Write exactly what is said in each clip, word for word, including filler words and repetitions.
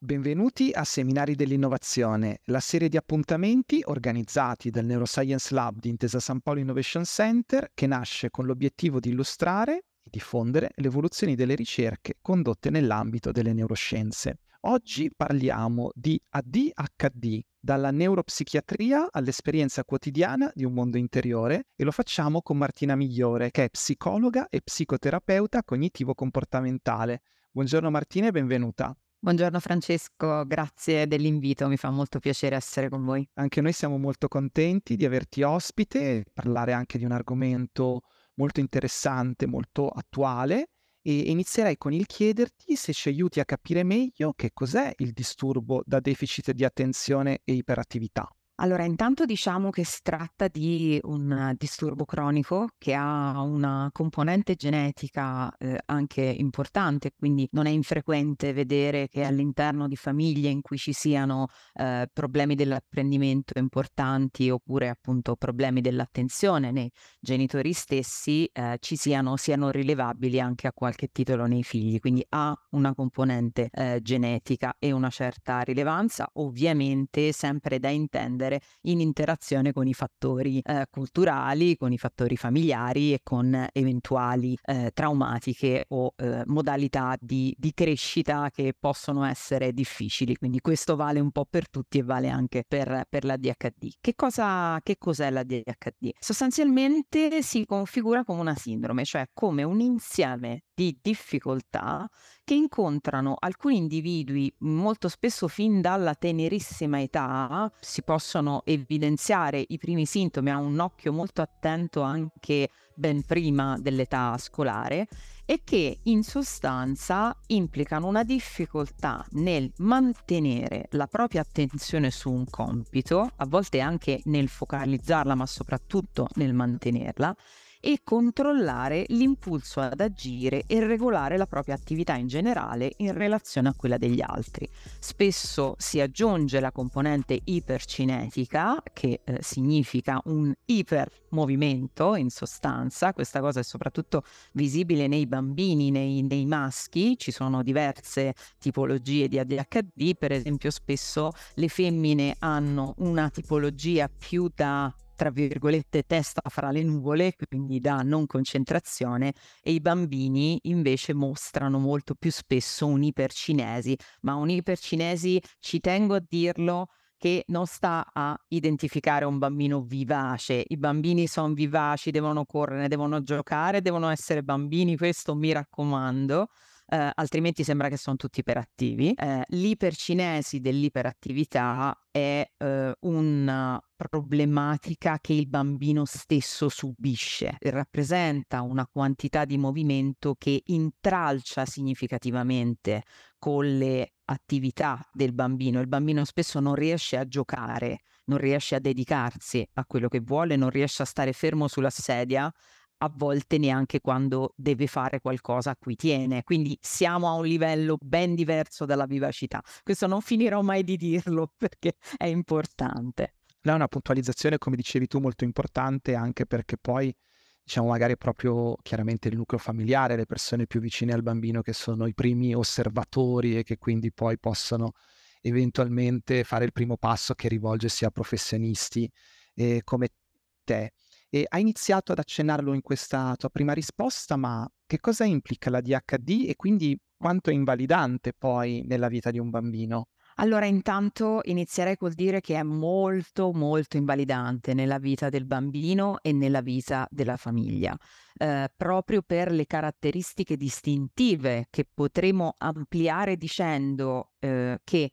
Benvenuti a Seminari dell'Innovazione, la serie di appuntamenti organizzati dal Neuroscience Lab di Intesa San Paolo Innovation Center, che nasce con l'obiettivo di illustrare e diffondere le evoluzioni delle ricerche condotte nell'ambito delle neuroscienze. Oggi parliamo di A D H D, dalla neuropsichiatria all'esperienza quotidiana di un mondo interiore, e lo facciamo con Martina Migliore, che è psicologa e psicoterapeuta cognitivo-comportamentale. Buongiorno Martina e benvenuta. Buongiorno Francesco, grazie dell'invito, mi fa molto piacere essere con voi. Anche noi siamo molto contenti di averti ospite, parlare anche di un argomento molto interessante, molto attuale, e inizierei con il chiederti se ci aiuti a capire meglio che cos'è il disturbo da deficit di attenzione e iperattività. Allora, intanto diciamo che si tratta di un disturbo cronico che ha una componente genetica eh, anche importante, quindi non è infrequente vedere che all'interno di famiglie in cui ci siano eh, problemi dell'apprendimento importanti oppure appunto problemi dell'attenzione nei genitori stessi eh, ci siano, siano rilevabili anche a qualche titolo nei figli, quindi ha una componente eh, genetica e una certa rilevanza, ovviamente sempre da intendere in interazione con i fattori eh, culturali, con i fattori familiari e con eventuali eh, traumatiche o eh, modalità di, di crescita che possono essere difficili. Quindi questo vale un po' per tutti e vale anche per, per l'A D H D. Che cosa, che cos'è l'A D H D? Sostanzialmente si configura come una sindrome, cioè come un insieme di difficoltà che incontrano alcuni individui molto spesso fin dalla tenerissima età. Si possono evidenziare i primi sintomi a un occhio molto attento anche ben prima dell'età scolare, e che in sostanza implicano una difficoltà nel mantenere la propria attenzione su un compito, a volte anche nel focalizzarla, ma soprattutto nel mantenerla, e controllare l'impulso ad agire e regolare la propria attività in generale in relazione a quella degli altri. Spesso si aggiunge la componente ipercinetica, che eh, significa un ipermovimento in sostanza. Questa cosa è soprattutto visibile nei bambini, nei, nei maschi. Ci sono diverse tipologie di A D H D, per esempio spesso le femmine hanno una tipologia più da, tra virgolette, testa fra le nuvole, quindi da non concentrazione, e i bambini invece mostrano molto più spesso un'ipercinesi, ma un'ipercinesi, ci tengo a dirlo, che non sta a identificare un bambino vivace. I bambini sono vivaci, devono correre, devono giocare, devono essere bambini, questo mi raccomando. Uh, altrimenti sembra che sono tutti iperattivi. Uh, l'ipercinesi dell'iperattività è uh, una problematica che il bambino stesso subisce. Rappresenta una quantità di movimento che intralcia significativamente con le attività del bambino. Il bambino spesso non riesce a giocare, non riesce a dedicarsi a quello che vuole, non riesce a stare fermo sulla sedia, a volte neanche quando deve fare qualcosa a cui tiene, quindi siamo a un livello ben diverso dalla vivacità. Questo non finirò mai di dirlo perché è importante. È una puntualizzazione, come dicevi tu, molto importante, anche perché poi diciamo magari proprio chiaramente il nucleo familiare, le persone più vicine al bambino che sono i primi osservatori e che quindi poi possono eventualmente fare il primo passo, che rivolgersi a professionisti eh, come te. E hai iniziato ad accennarlo in questa tua prima risposta, ma che cosa implica l'A D H D e quindi quanto è invalidante poi nella vita di un bambino? Allora, intanto inizierei col dire che è molto molto invalidante nella vita del bambino e nella vita della famiglia, eh, proprio per le caratteristiche distintive che potremo ampliare dicendo eh, che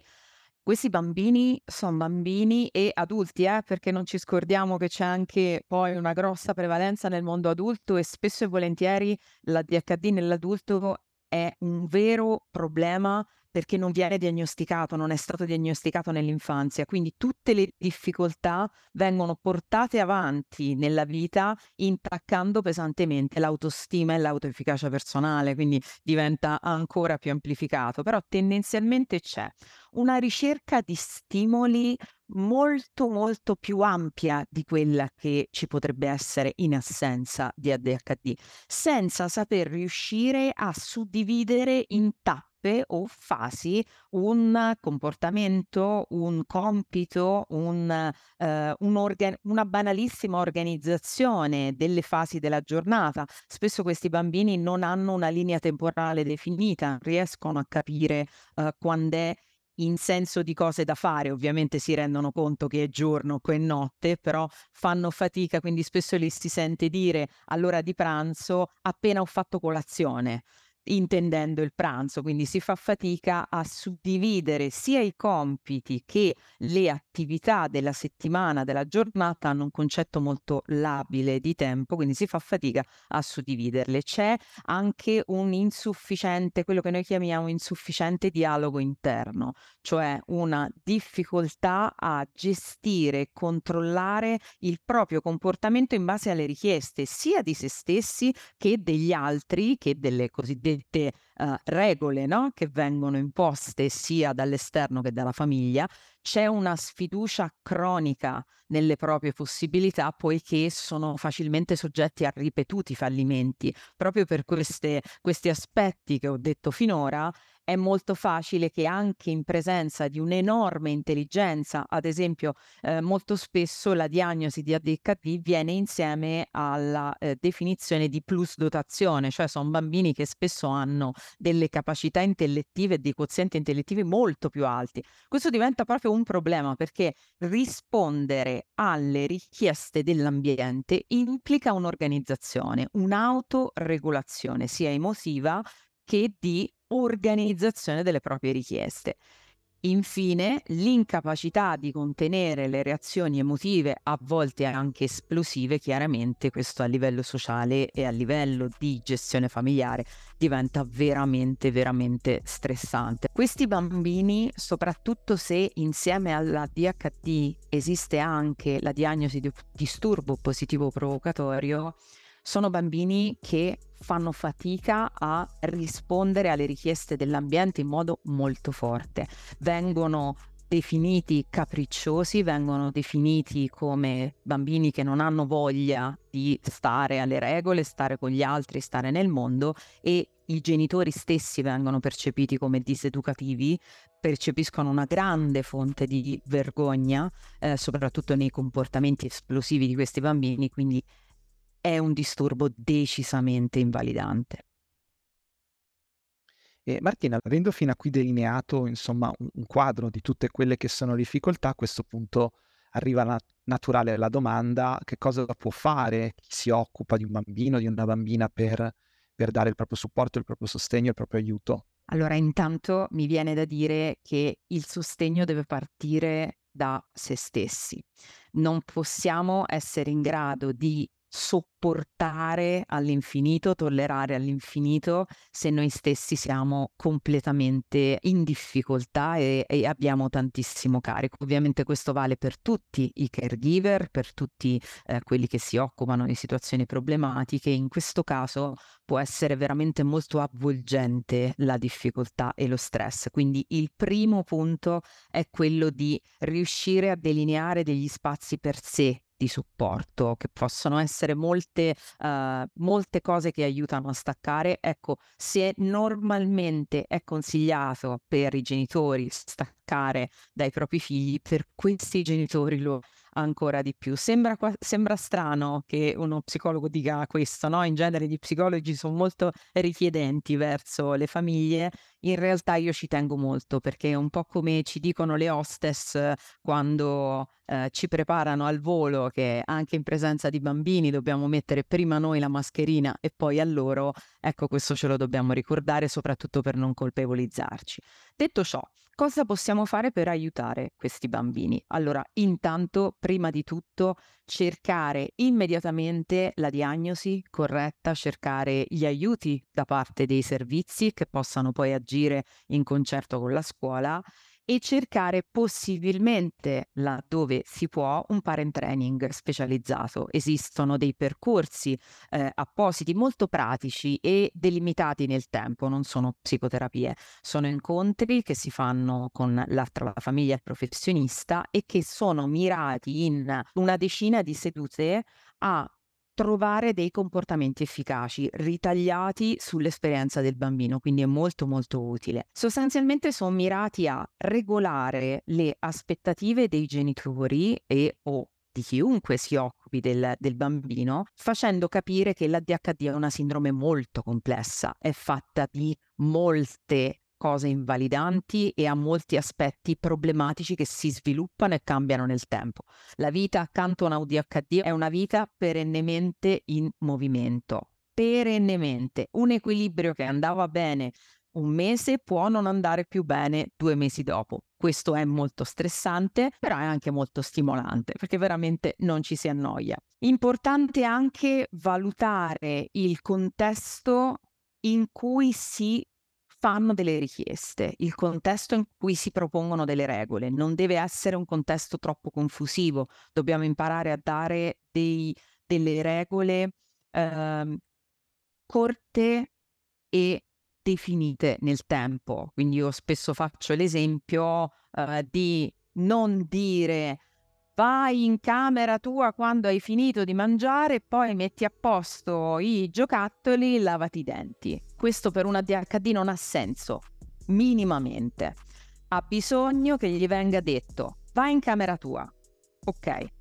questi bambini sono bambini e adulti, eh, perché non ci scordiamo che c'è anche poi una grossa prevalenza nel mondo adulto, e spesso e volentieri l'A D H D nell'adulto è un vero problema perché non viene diagnosticato, non è stato diagnosticato nell'infanzia. Quindi tutte le difficoltà vengono portate avanti nella vita, intaccando pesantemente l'autostima e l'autoefficacia personale, quindi diventa ancora più amplificato. Però tendenzialmente c'è una ricerca di stimoli molto molto più ampia di quella che ci potrebbe essere in assenza di A D H D, senza saper riuscire a suddividere in tappe o fasi un comportamento, un compito, un, eh, un organ- una banalissima organizzazione delle fasi della giornata. Spesso questi bambini non hanno una linea temporale definita, riescono a capire eh, quand'è in senso di cose da fare. Ovviamente si rendono conto che è giorno, che è notte, però fanno fatica, quindi spesso li si sente dire all'ora di pranzo appena ho fatto colazione, intendendo il pranzo. Quindi si fa fatica a suddividere sia i compiti che le attività della settimana, della giornata. Hanno un concetto molto labile di tempo, quindi si fa fatica a suddividerle. C'è anche un insufficiente, quello che noi chiamiamo insufficiente dialogo interno, cioè una difficoltà a gestire, controllare il proprio comportamento in base alle richieste sia di se stessi che degli altri, che delle cosiddette dette uh, regole, no? Che vengono imposte sia dall'esterno che dalla famiglia. C'è una sfiducia cronica nelle proprie possibilità, poiché sono facilmente soggetti a ripetuti fallimenti. Proprio per queste, questi aspetti che ho detto finora, è molto facile che anche in presenza di un'enorme intelligenza, ad esempio eh, molto spesso la diagnosi di A D H D viene insieme alla eh, definizione di plusdotazione, cioè sono bambini che spesso hanno delle capacità intellettive e dei quozienti intellettivi molto più alti. Questo diventa proprio un problema, perché rispondere alle richieste dell'ambiente implica un'organizzazione, un'autoregolazione sia emotiva che di organizzazione delle proprie richieste. Infine, l'incapacità di contenere le reazioni emotive, a volte anche esplosive, chiaramente questo a livello sociale e a livello di gestione familiare diventa veramente, veramente stressante. Questi bambini, soprattutto se insieme all'A D H D esiste anche la diagnosi di disturbo positivo provocatorio, sono bambini che fanno fatica a rispondere alle richieste dell'ambiente in modo molto forte. Vengono definiti capricciosi, vengono definiti come bambini che non hanno voglia di stare alle regole, stare con gli altri, stare nel mondo, e i genitori stessi vengono percepiti come diseducativi, percepiscono una grande fonte di vergogna, eh, soprattutto nei comportamenti esplosivi di questi bambini. Quindi è un disturbo decisamente invalidante. Eh, Martina, avendo fino a qui delineato insomma un, un quadro di tutte quelle che sono difficoltà, a questo punto arriva la, naturale la domanda: che cosa può fare chi si occupa di un bambino, di una bambina per, per dare il proprio supporto, il proprio sostegno, il proprio aiuto? Allora, intanto mi viene da dire che il sostegno deve partire da se stessi. Non possiamo essere in grado di sopportare all'infinito, tollerare all'infinito, se noi stessi siamo completamente in difficoltà e, e abbiamo tantissimo carico. Ovviamente questo vale per tutti i caregiver, per tutti eh, quelli che si occupano di situazioni problematiche. In questo caso può essere veramente molto avvolgente la difficoltà e lo stress. Quindi il primo punto è quello di riuscire a delineare degli spazi per sé di supporto, che possono essere molte, uh, molte cose che aiutano a staccare. Ecco, se normalmente è consigliato per i genitori staccare dai propri figli, per questi genitori lo ancora di più. Sembra, sembra strano che uno psicologo dica questo, no? In genere gli psicologi sono molto richiedenti verso le famiglie. In realtà io ci tengo molto, perché è un po' come ci dicono le hostess quando eh, ci preparano al volo, che anche in presenza di bambini dobbiamo mettere prima noi la mascherina e poi a loro. Ecco, questo ce lo dobbiamo ricordare, soprattutto per non colpevolizzarci. Detto ciò, cosa possiamo fare per aiutare questi bambini? Allora, intanto, prima di tutto, cercare immediatamente la diagnosi corretta, cercare gli aiuti da parte dei servizi che possano poi agire agire in concerto con la scuola e cercare possibilmente, laddove si può, un parent training specializzato. Esistono dei percorsi eh, appositi, molto pratici e delimitati nel tempo, non sono psicoterapie, sono incontri che si fanno con l'altra la famiglia e il professionista e che sono mirati in una decina di sedute a trovare dei comportamenti efficaci, ritagliati sull'esperienza del bambino, quindi è molto molto utile. Sostanzialmente sono mirati a regolare le aspettative dei genitori e o di chiunque si occupi del, del bambino, facendo capire che l'A D H D è una sindrome molto complessa, è fatta di molte cose invalidanti e ha molti aspetti problematici che si sviluppano e cambiano nel tempo. La vita accanto a un A D H D è una vita perennemente in movimento, perennemente. Un equilibrio che andava bene un mese può non andare più bene due mesi dopo. Questo è molto stressante, però è anche molto stimolante perché veramente non ci si annoia. Importante anche valutare il contesto in cui si fanno delle richieste, il contesto in cui si propongono delle regole. Non deve essere un contesto troppo confusivo, dobbiamo imparare a dare dei, delle regole eh, corte e definite nel tempo. Quindi io spesso faccio l'esempio eh, di non dire vai in camera tua quando hai finito di mangiare e poi metti a posto i giocattoli e lavati i denti. Questo per un A D H D non ha senso, minimamente. Ha bisogno che gli venga detto, vai in camera tua, ok.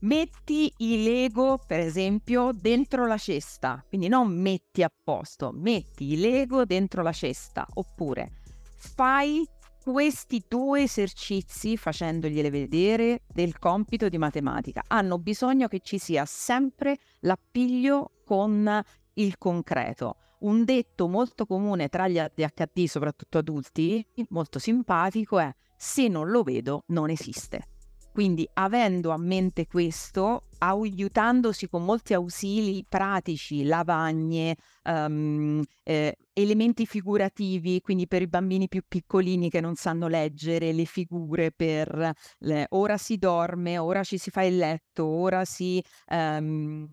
Metti i Lego, per esempio, dentro la cesta, quindi non metti a posto, metti i Lego dentro la cesta, oppure fai questi due esercizi, facendogliele vedere, del compito di matematica. Hanno bisogno che ci sia sempre l'appiglio con il concreto. Un detto molto comune tra gli A D H D, soprattutto adulti, molto simpatico, è se non lo vedo non esiste. Quindi avendo a mente questo, aiutandosi con molti ausili pratici, lavagne, um, eh, elementi figurativi, quindi per i bambini più piccolini che non sanno leggere, le figure per le, ora si dorme, ora ci si fa il letto, ora si, um,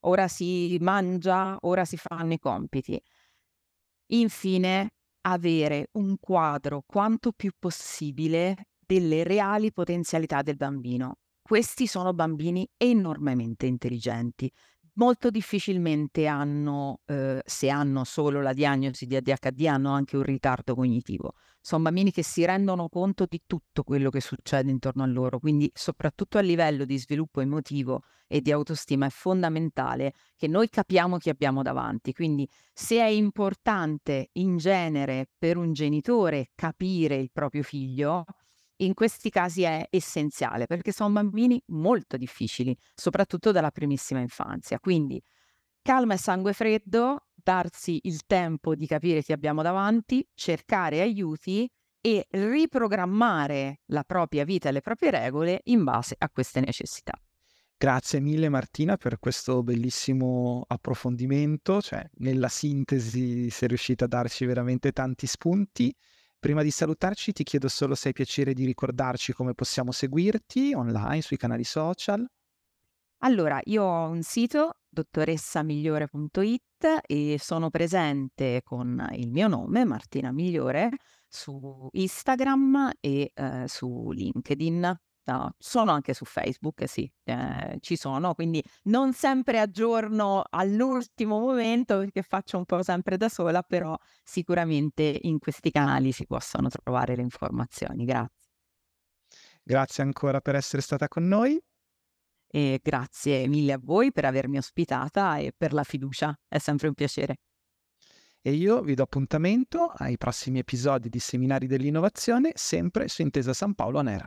ora si mangia, ora si fanno i compiti. Infine, avere un quadro quanto più possibile delle reali potenzialità del bambino. Questi sono bambini enormemente intelligenti. Molto difficilmente hanno, eh, se hanno solo la diagnosi di A D H D, hanno anche un ritardo cognitivo. Sono bambini che si rendono conto di tutto quello che succede intorno a loro, quindi soprattutto a livello di sviluppo emotivo e di autostima è fondamentale che noi capiamo chi abbiamo davanti. Quindi se è importante in genere per un genitore capire il proprio figlio, in questi casi è essenziale perché sono bambini molto difficili, soprattutto dalla primissima infanzia. Quindi calma e sangue freddo, darsi il tempo di capire chi abbiamo davanti, cercare aiuti e riprogrammare la propria vita e le proprie regole in base a queste necessità. Grazie mille Martina per questo bellissimo approfondimento, cioè nella sintesi sei riuscita a darci veramente tanti spunti. Prima di salutarci ti chiedo solo se hai piacere di ricordarci come possiamo seguirti online, sui canali social. Allora, io ho un sito, dottoressamigliore punto it, e sono presente con il mio nome, Martina Migliore, su Instagram e eh, su LinkedIn. No, sono anche su Facebook, sì, eh, ci sono, quindi non sempre aggiorno all'ultimo momento perché faccio un po' sempre da sola, però sicuramente in questi canali si possono trovare le informazioni. Grazie. Grazie ancora per essere stata con noi. E grazie mille a voi per avermi ospitata e per la fiducia, è sempre un piacere. E io vi do appuntamento ai prossimi episodi di Seminari dell'Innovazione, sempre su Intesa San Paolo Nera.